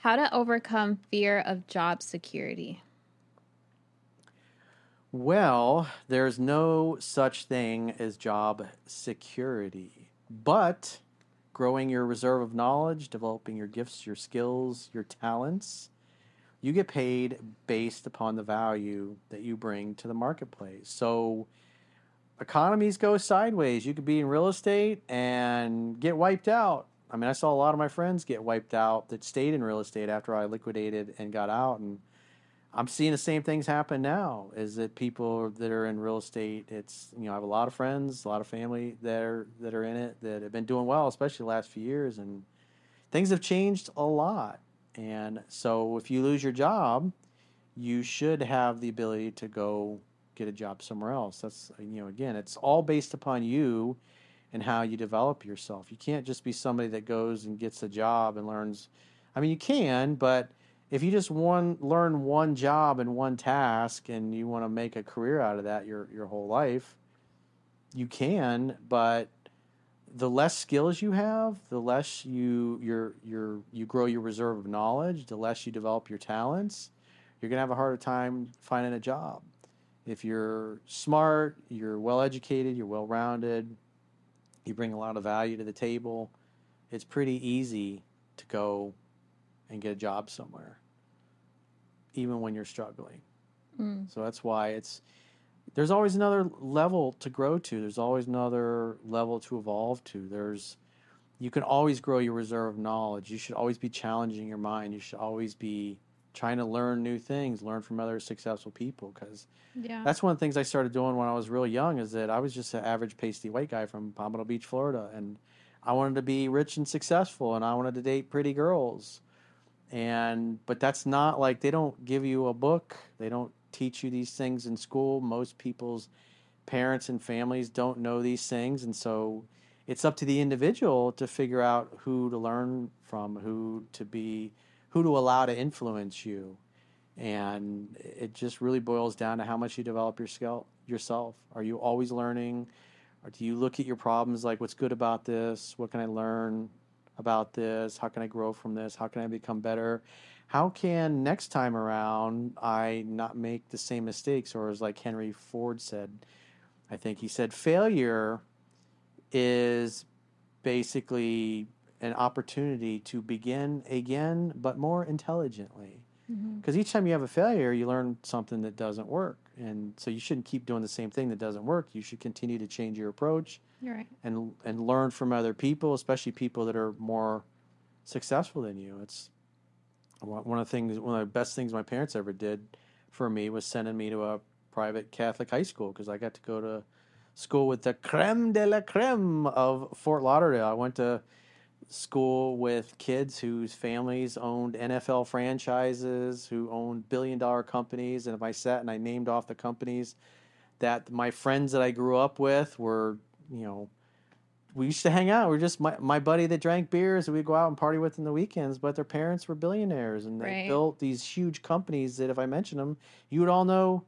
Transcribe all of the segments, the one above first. How to overcome fear of job security. Well, there's no such thing as job security, but growing your reserve of knowledge, developing your gifts, your skills, your talents, you get paid based upon the value that you bring to the marketplace. So economies go sideways. You could be in real estate and get wiped out. I mean, I saw a lot of my friends get wiped out that stayed in real estate after I liquidated and got out, and I'm seeing the same things happen now, is that people that are in real estate, it's, you know, I have a lot of friends, a lot of family that are in it that have been doing well, especially the last few years, and things have changed a lot. And so if you lose your job, you should have the ability to go get a job somewhere else. That's, you know, again, it's all based upon you and how you develop yourself. You can't just be somebody that goes and gets a job and learns. I mean, you can, but if you just learn one job and one task and you want to make a career out of that your whole life, you can, but the less skills you have, the less you grow your reserve of knowledge, the less you develop your talents, you're going to have a harder time finding a job. If you're smart, you're well-educated, you're well-rounded, you bring a lot of value to the table, it's pretty easy to go and get a job somewhere, even when you're struggling. So that's why there's always another level to grow to. There's always another level to evolve to. You can always grow your reserve of knowledge. You should always be challenging your mind. You should always be trying to learn new things, learn from other successful people. Because that's one of the things I started doing when I was real young, is that I was just an average pasty white guy from Pompano Beach, Florida. And I wanted to be rich and successful, and I wanted to date pretty girls. But that's not, like, they don't give you a book. They don't teach you these things in school. Most people's parents and families don't know these things. And so it's up to the individual to figure out who to learn from, who to allow to influence you. And it just really boils down to how much you develop your skill yourself. Are you always learning? Or do you look at your problems like, what's good about this? What can I learn about this? How can I grow from this? How can I become better? How can next time around I not make the same mistakes? Or as like Henry Ford said, I think he said, failure is basically an opportunity to begin again, but more intelligently. Because each time you have a failure, you learn something that doesn't work. And so you shouldn't keep doing the same thing that doesn't work. You should continue to change your approach. You're right. And learn from other people, especially people that are more successful than you. It's one of the best things my parents ever did for me was sending me to a private Catholic high school, because I got to go to school with the creme de la creme of Fort Lauderdale. I went to school with kids whose families owned NFL franchises, who owned billion-dollar companies. And if I sat and I named off the companies that my friends that I grew up with were, you know, we used to hang out. We were just my buddy that drank beers and we'd go out and party with in the weekends, but their parents were billionaires and they built these huge companies that if I mentioned them, you would all know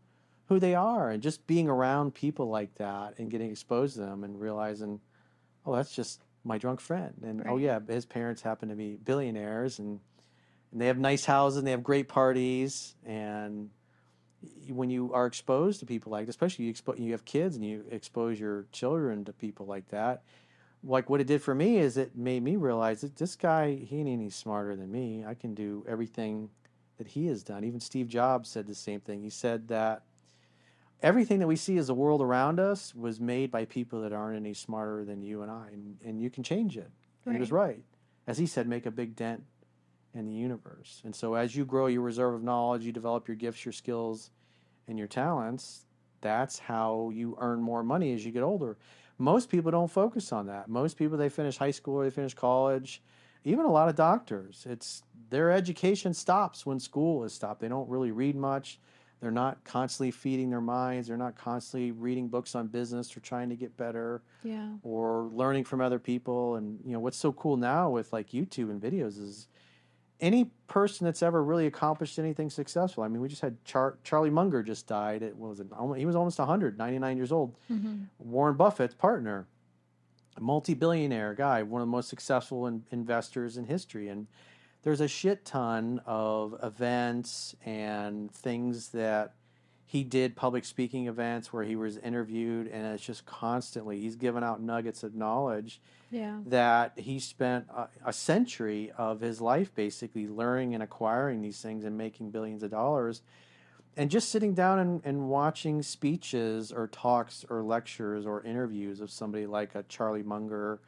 who they are. And just being around people like that and getting exposed to them and realizing, oh, that's just my drunk friend. And oh yeah, his parents happen to be billionaires and they have nice houses and they have great parties. And when you are exposed to people like, especially you have kids and you expose your children to people like that, like what it did for me is it made me realize that this guy, he ain't any smarter than me. I can do everything that he has done. Even Steve Jobs said the same thing. He said that everything that we see as the world around us was made by people that aren't any smarter than you and I, and you can change it. Right. He was right. As he said, make a big dent in the universe. And so as you grow your reserve of knowledge, you develop your gifts, your skills, and your talents, that's how you earn more money as you get older. Most people don't focus on that. Most people, they finish high school or they finish college, even a lot of doctors. It's their education stops when school is stopped. They don't really read much. They're not constantly feeding their minds. They're not constantly reading books on business or trying to get better, yeah, or learning from other people. And, you know, what's so cool now with like YouTube and videos is any person that's ever really accomplished anything successful. I mean, we just had Charlie Munger just died. He was almost 100, 99 years old. Mm-hmm. Warren Buffett's partner, a multi-billionaire guy, one of the most successful investors in history. And there's a shit ton of events and things that he did, public speaking events where he was interviewed, and it's just constantly, he's given out nuggets of knowledge, yeah, that he spent a century of his life basically learning and acquiring these things and making billions of dollars. And just sitting down and watching speeches or talks or lectures or interviews of somebody like a Charlie Munger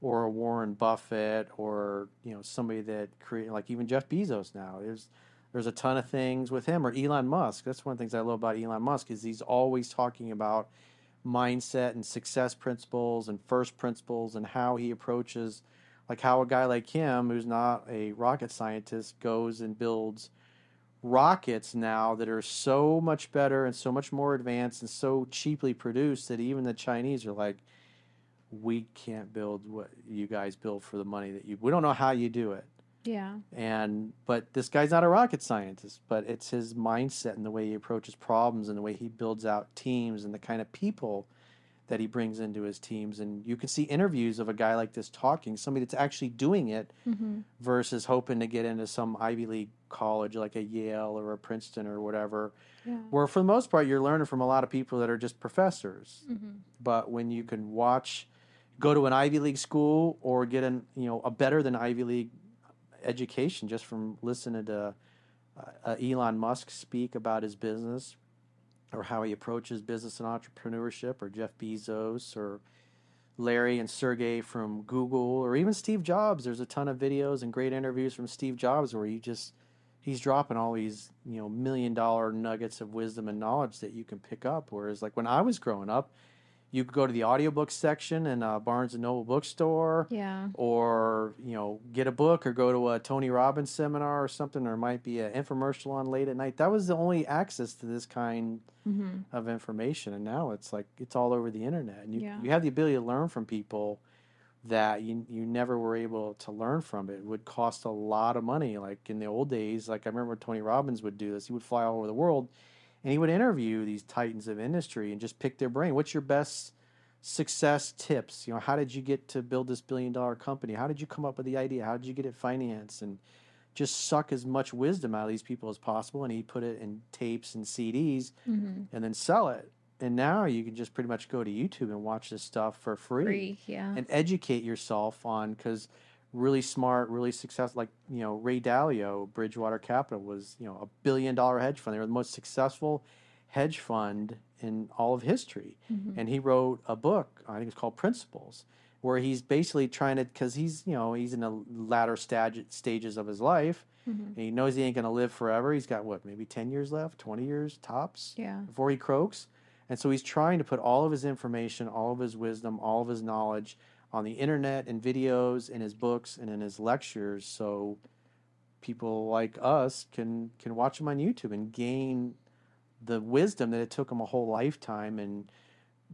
or a Warren Buffett, or, you know, somebody that created, like even Jeff Bezos now. There's a ton of things with him, or Elon Musk. That's one of the things I love about Elon Musk is he's always talking about mindset and success principles and first principles and how he approaches, like how a guy like him, who's not a rocket scientist, goes and builds rockets now that are so much better and so much more advanced and so cheaply produced that even the Chinese are like, we can't build what you guys build for the money that we don't know how you do it. Yeah. But this guy's not a rocket scientist, but it's his mindset and the way he approaches problems and the way he builds out teams and the kind of people that he brings into his teams. And you can see interviews of a guy like this talking, somebody that's actually doing it, mm-hmm, versus hoping to get into some Ivy League college like a Yale or a Princeton or whatever, yeah, where for the most part, you're learning from a lot of people that are just professors. Mm-hmm. But when you can go to an Ivy League school or get a better than Ivy League education just from listening to Elon Musk speak about his business or how he approaches business and entrepreneurship, or Jeff Bezos or Larry and Sergey from Google, or even Steve Jobs. There's a ton of videos and great interviews from Steve Jobs where he's dropping all these, you know, $1 million nuggets of wisdom and knowledge that you can pick up. Whereas like when I was growing up, you could go to the audiobook section in a Barnes and Noble bookstore, yeah, or, you know, get a book or go to a Tony Robbins seminar or something. There might be an infomercial on late at night. That was the only access to this kind, mm-hmm, of information. And now it's like it's all over the internet, and you have the ability to learn from people that you never were able to learn from. It would cost a lot of money. Like in the old days, like I remember Tony Robbins would do this. He would fly all over the world, and he would interview these titans of industry and just pick their brain. What's your best success tips? You know, how did you get to build this $1 billion company? How did you come up with the idea? How did you get it financed? And just suck as much wisdom out of these people as possible. And he put it in tapes and CDs, mm-hmm, and then sell it. And now you can just pretty much go to YouTube and watch this stuff for free, yeah, and educate yourself on, because really smart, really successful, like, you know, Ray Dalio, Bridgewater Capital was, you know, $1 billion hedge fund. They were the most successful hedge fund in all of history. Mm-hmm. And he wrote a book, I think it's called Principles, where he's basically trying to, because he's, you know, he's in the latter stages of his life, mm-hmm, and he knows he ain't going to live forever. He's got, what, maybe 10 years left, 20 years tops, yeah, before he croaks. And so he's trying to put all of his information, all of his wisdom, all of his knowledge on the internet and videos and his books and in his lectures, so people like us can watch him on YouTube and gain the wisdom that it took him a whole lifetime and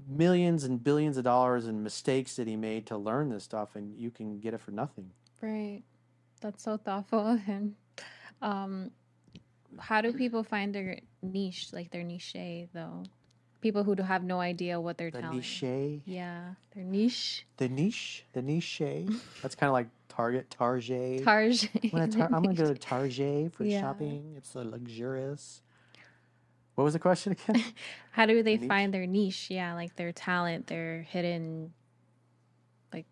millions and billions of dollars and mistakes that he made to learn this stuff, and you can get it for nothing. Right. That's so thoughtful. And how do people find their niche, like their niche though? People who have no idea what they're telling. Niche. Yeah. Their niche. The niche. The niche. That's kind of like Target. Target. Target. I'm going to go to Target for, yeah, shopping. It's so luxurious. What was the question again? How do they find their niche? Yeah, like their talent, their hidden, like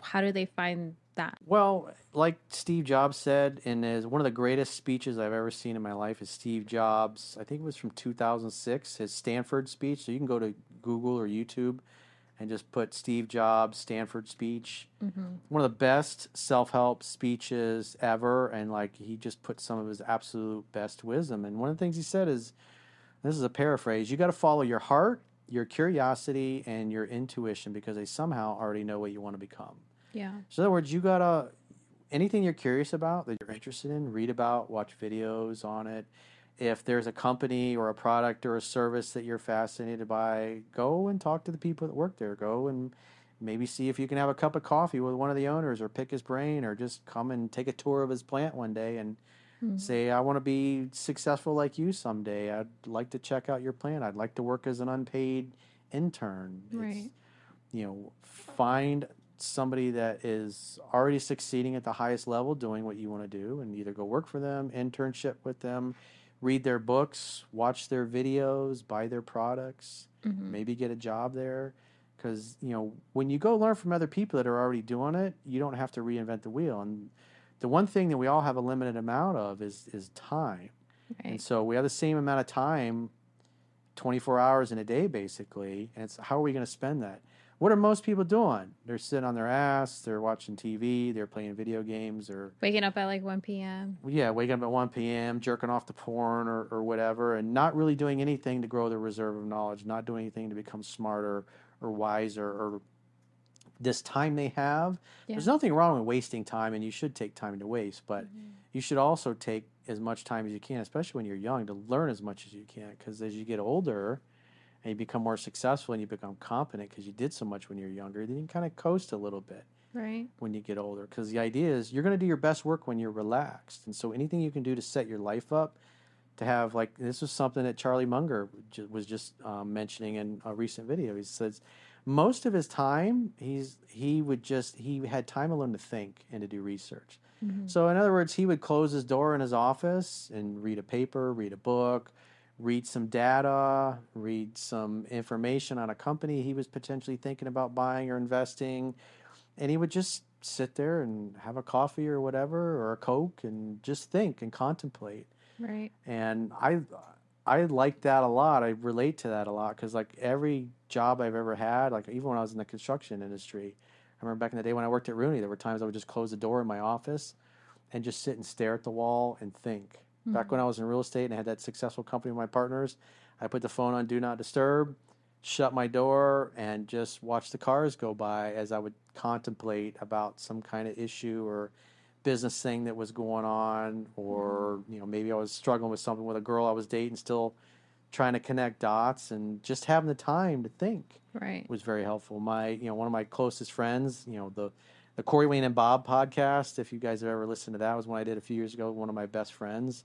how do they find that? Well, like Steve Jobs said, and is one of the greatest speeches I've ever seen in my life is Steve Jobs. I think it was from 2006, his Stanford speech. So you can go to Google or YouTube and just put Steve Jobs, Stanford speech. Mm-hmm. One of the best self-help speeches ever. And like, he just put some of his absolute best wisdom. And one of the things he said is, this is a paraphrase, you got to follow your heart, your curiosity, and your intuition, because they somehow already know what you want to become. Yeah. So in other words, you got to, anything you're curious about, that you're interested in, read about, watch videos on it. If there's a company or a product or a service that you're fascinated by, go and talk to the people that work there. Go and maybe see if you can have a cup of coffee with one of the owners or pick his brain, or just come and take a tour of his plant one day and say, I want to be successful like you someday. I'd like to check out your plant. I'd like to work as an unpaid intern. Right. It's, you know, find somebody that is already succeeding at the highest level doing what you want to do, and either go work for them, internship with them, read their books, watch their videos, buy their products, maybe get a job there. Because, you know, when you go learn from other people that are already doing it, you don't have to reinvent the wheel. And the one thing that we all have a limited amount of is time. Right. And so we have the same amount of time, 24 hours in a day, basically. And it's, how are we going to spend that? What are most people doing? They're sitting on their ass, they're watching TV, they're playing video games, or waking up at like 1 p.m. Yeah, waking up at 1 p.m., jerking off to porn or whatever, and not really doing anything to grow their reserve of knowledge, not doing anything to become smarter or wiser or this time they have. Yeah. There's nothing wrong with wasting time, and you should take time to waste, but you should also take as much time as you can, especially when you're young, to learn as much as you can, because as you get older and you become more successful and you become competent because you did so much when you're younger, then you kind of coast a little bit when you get older, because the idea is you're going to do your best work when you're relaxed. And so anything you can do to set your life up to have, like, this was something that Charlie Munger was just mentioning in a recent video. He says most of his time, he had time alone to think and to do research. So in other words, he would close his door in his office and read a paper, read a book, read some data, read some information on a company he was potentially thinking about buying or investing. And he would just sit there and have a coffee or whatever, or a Coke, and just think and contemplate. Right. And I like that a lot. I relate to that a lot, because like every job I've ever had, like even when I was in the construction industry, I remember back in the day when I worked at Rooney, there were times I would just close the door in my office and just sit and stare at the wall and think. Back when I was in real estate and I had that successful company with my partners, I put the phone on Do Not Disturb, shut my door, and just watch the cars go by as I would contemplate about some kind of issue or business thing that was going on, or you know, maybe I was struggling with something with a girl I was dating, still trying to connect dots, and just having the time to think was very helpful. My, you know, one of my closest friends, you know, the Corey, Wayne, and Bob podcast, if you guys have ever listened to that, was one I did a few years ago with one of my best friends.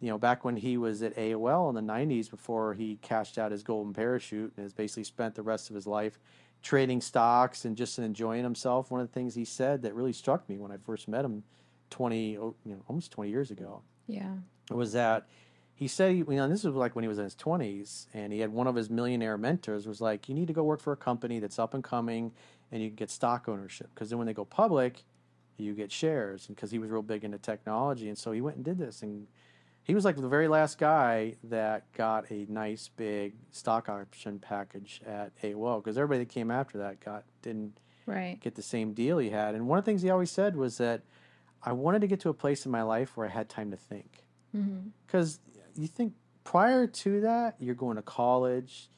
You know, back when he was at AOL in the 90s, before he cashed out his golden parachute and has basically spent the rest of his life trading stocks and just enjoying himself, one of the things he said that really struck me when I first met him almost 20 years ago, was that he said, you know, and this was like when he was in his 20s, and he had one of his millionaire mentors was like, you need to go work for a company that's up and coming, and you can get stock ownership, because then when they go public, you get shares. And because he was real big into technology, and so he went and did this. And he was like the very last guy that got a nice big stock option package at AOL, because everybody that came after that didn't get the same deal he had. And one of the things he always said was that I wanted to get to a place in my life where I had time to think, because you think prior to that, you're going to college.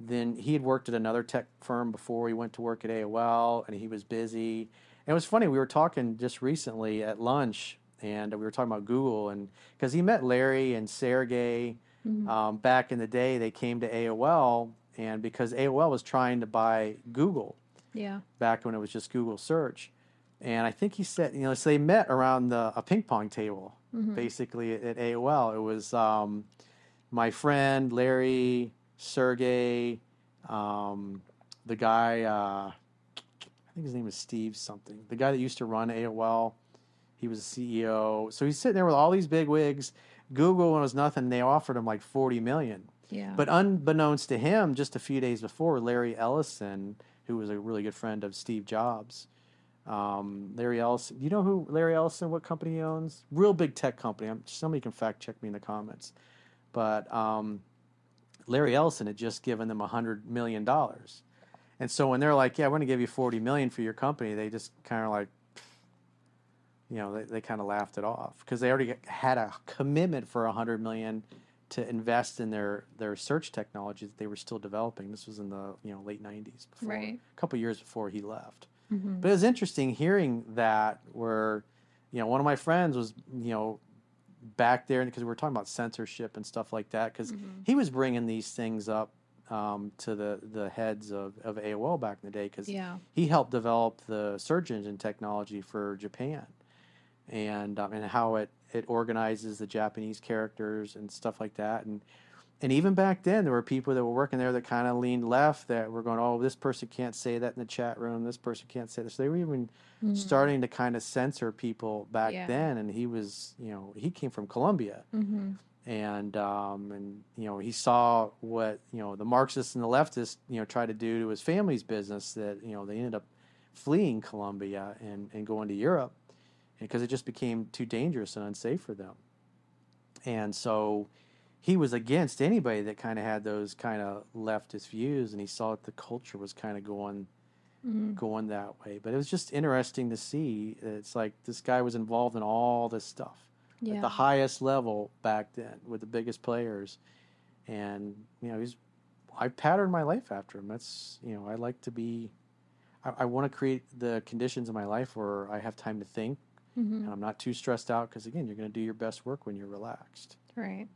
Then he had worked at another tech firm before he went to work at AOL, and he was busy. And it was funny, we were talking just recently at lunch, and we were talking about Google, and because he met Larry and Sergey back in the day. They came to AOL, and because AOL was trying to buy Google back when it was just Google search. And I think he said, you know, so they met around a ping pong table, basically at AOL. It was my friend, Larry, Sergey, the guy, I think his name was Steve something, the guy that used to run AOL, he was the CEO. So he's sitting there with all these big wigs. Google was nothing. They offered him like $40 million. Yeah. But unbeknownst to him, just a few days before, Larry Ellison, who was a really good friend of Steve Jobs, Larry Ellison. Do you know who Larry Ellison, what company he owns? Real big tech company. Somebody can fact check me in the comments. But Larry Ellison had just given them $100 million. And so when they're like, yeah, we're going to give you $40 million for your company, they just kind of like, you know, they kind of laughed it off because they already had a commitment for $100 million to invest in their search technology that they were still developing. This was in the late 90s, before, right, a couple of years before he left. Mm-hmm. But it was interesting hearing that, where, one of my friends was, back there, because we were talking about censorship and stuff like that, because mm-hmm. he was bringing these things up to the heads of AOL back in the day, because yeah. he helped develop the search engine technology for Japan, and how it organizes the Japanese characters and stuff like that. And even back then, there were people that were working there that kind of leaned left, that were going, oh, this person can't say that in the chat room, this person can't say this. So they were even mm-hmm. starting to kind of censor people back yeah. then. And he was, he came from Colombia. Mm-hmm. And he saw what, the Marxists and the leftists, tried to do to his family's business, that, they ended up fleeing Colombia and going to Europe, because it just became too dangerous and unsafe for them. And so he was against anybody that kind of had those kind of leftist views, and he saw that the culture was kind of going that way. But it was just interesting to see. It's like this guy was involved in all this stuff yeah. at the highest level back then with the biggest players. And, I patterned my life after him. That's, I like to be, I want to create the conditions in my life where I have time to think. Mm-hmm. And I'm not too stressed out, because, again, you're going to do your best work when you're relaxed. Right.